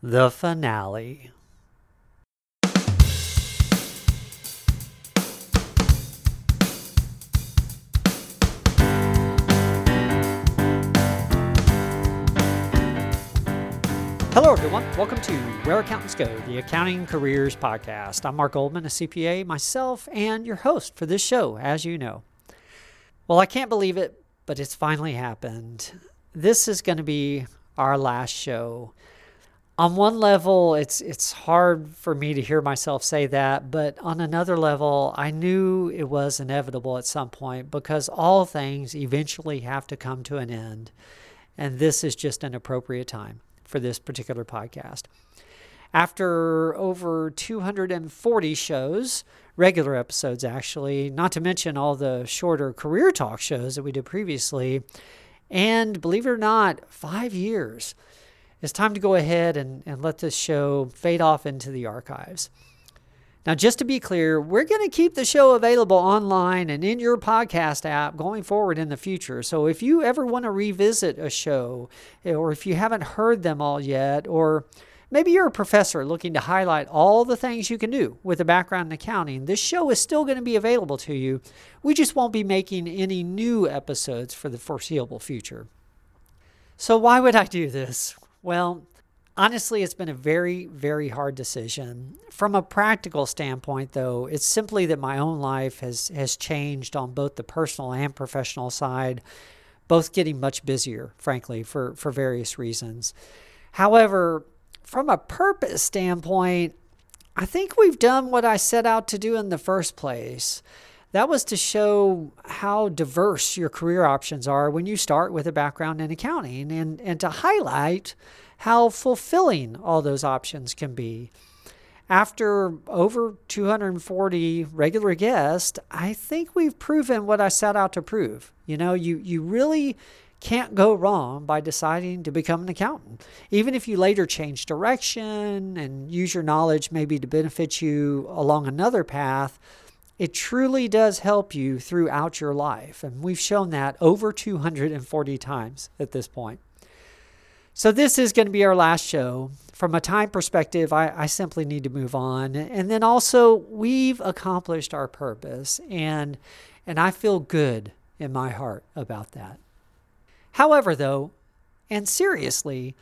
The finale. Hello, everyone. Welcome to Where Accountants Go, the Accounting Careers Podcast. I'm Mark Goldman, a CPA, myself, and your host for this show, as you know. Well, I can't believe it, but it's finally happened. This is going to be our last show. On one level, it's hard for me to hear myself say that, but on another level, I knew it was inevitable at some point because all things eventually have to come to an end, and this is just an appropriate time for this particular podcast. After over 240 shows, regular episodes actually, not to mention all the shorter career talk shows that we did previously, and believe it or not, 5 years. It's time to go ahead and let this show fade off into the archives. Now, just to be clear, we're going to keep the show available online and in your podcast app going forward in the future. So if you ever want to revisit a show, or if you haven't heard them all yet, or maybe you're a professor looking to highlight all the things you can do with a background in accounting, this show is still going to be available to you. We just won't be making any new episodes for the foreseeable future. So why would I do this? Well, honestly, it's been a very, very hard decision. From a practical standpoint, though, it's simply that my own life has changed on both the personal and professional side, both getting much busier, frankly, for various reasons. However, from a purpose standpoint, I think we've done what I set out to do in the first place. That was to show how diverse your career options are when you start with a background in accounting and to highlight how fulfilling all those options can be. After over 240 regular guests, I think we've proven what I set out to prove. You know, you really can't go wrong by deciding to become an accountant. Even if you later change direction and use your knowledge maybe to benefit you along another path, it truly does help you throughout your life, and we've shown that over 240 times at this point. So this is going to be our last show. From a time perspective, I simply need to move on. And then also, we've accomplished our purpose, and I feel good in my heart about that. However, though, and seriously,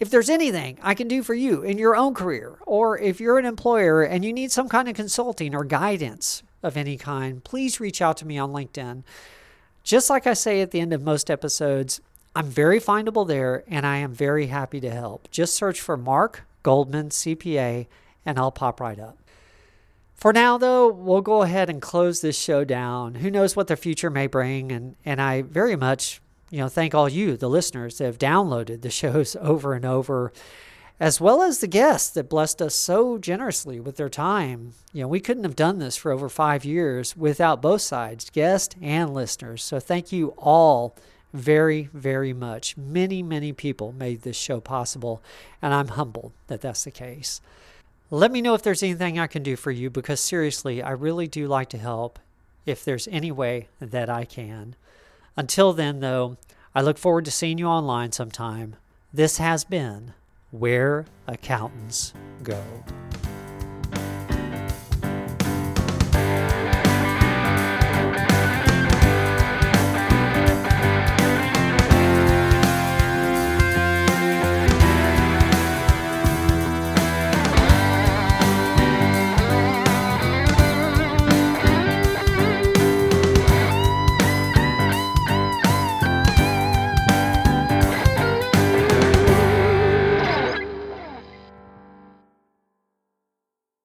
if there's anything I can do for you in your own career, or if you're an employer and you need some kind of consulting or guidance of any kind, please reach out to me on LinkedIn. Just like I say at the end of most episodes, I'm very findable there and I am very happy to help. Just search for Mark Goldman, CPA, and I'll pop right up. For now, though, we'll go ahead and close this show down. Who knows what the future may bring, and I very much thank all you, the listeners, that have downloaded the shows over and over, as well as the guests that blessed us so generously with their time. We couldn't have done this for over 5 years without both sides, guests and listeners. So thank you all very, very much. Many, many people made this show possible, and I'm humbled that that's the case. Let me know if there's anything I can do for you, because seriously, I really do like to help if there's any way that I can. Until then, though, I look forward to seeing you online sometime. This has been Where Accountants Go.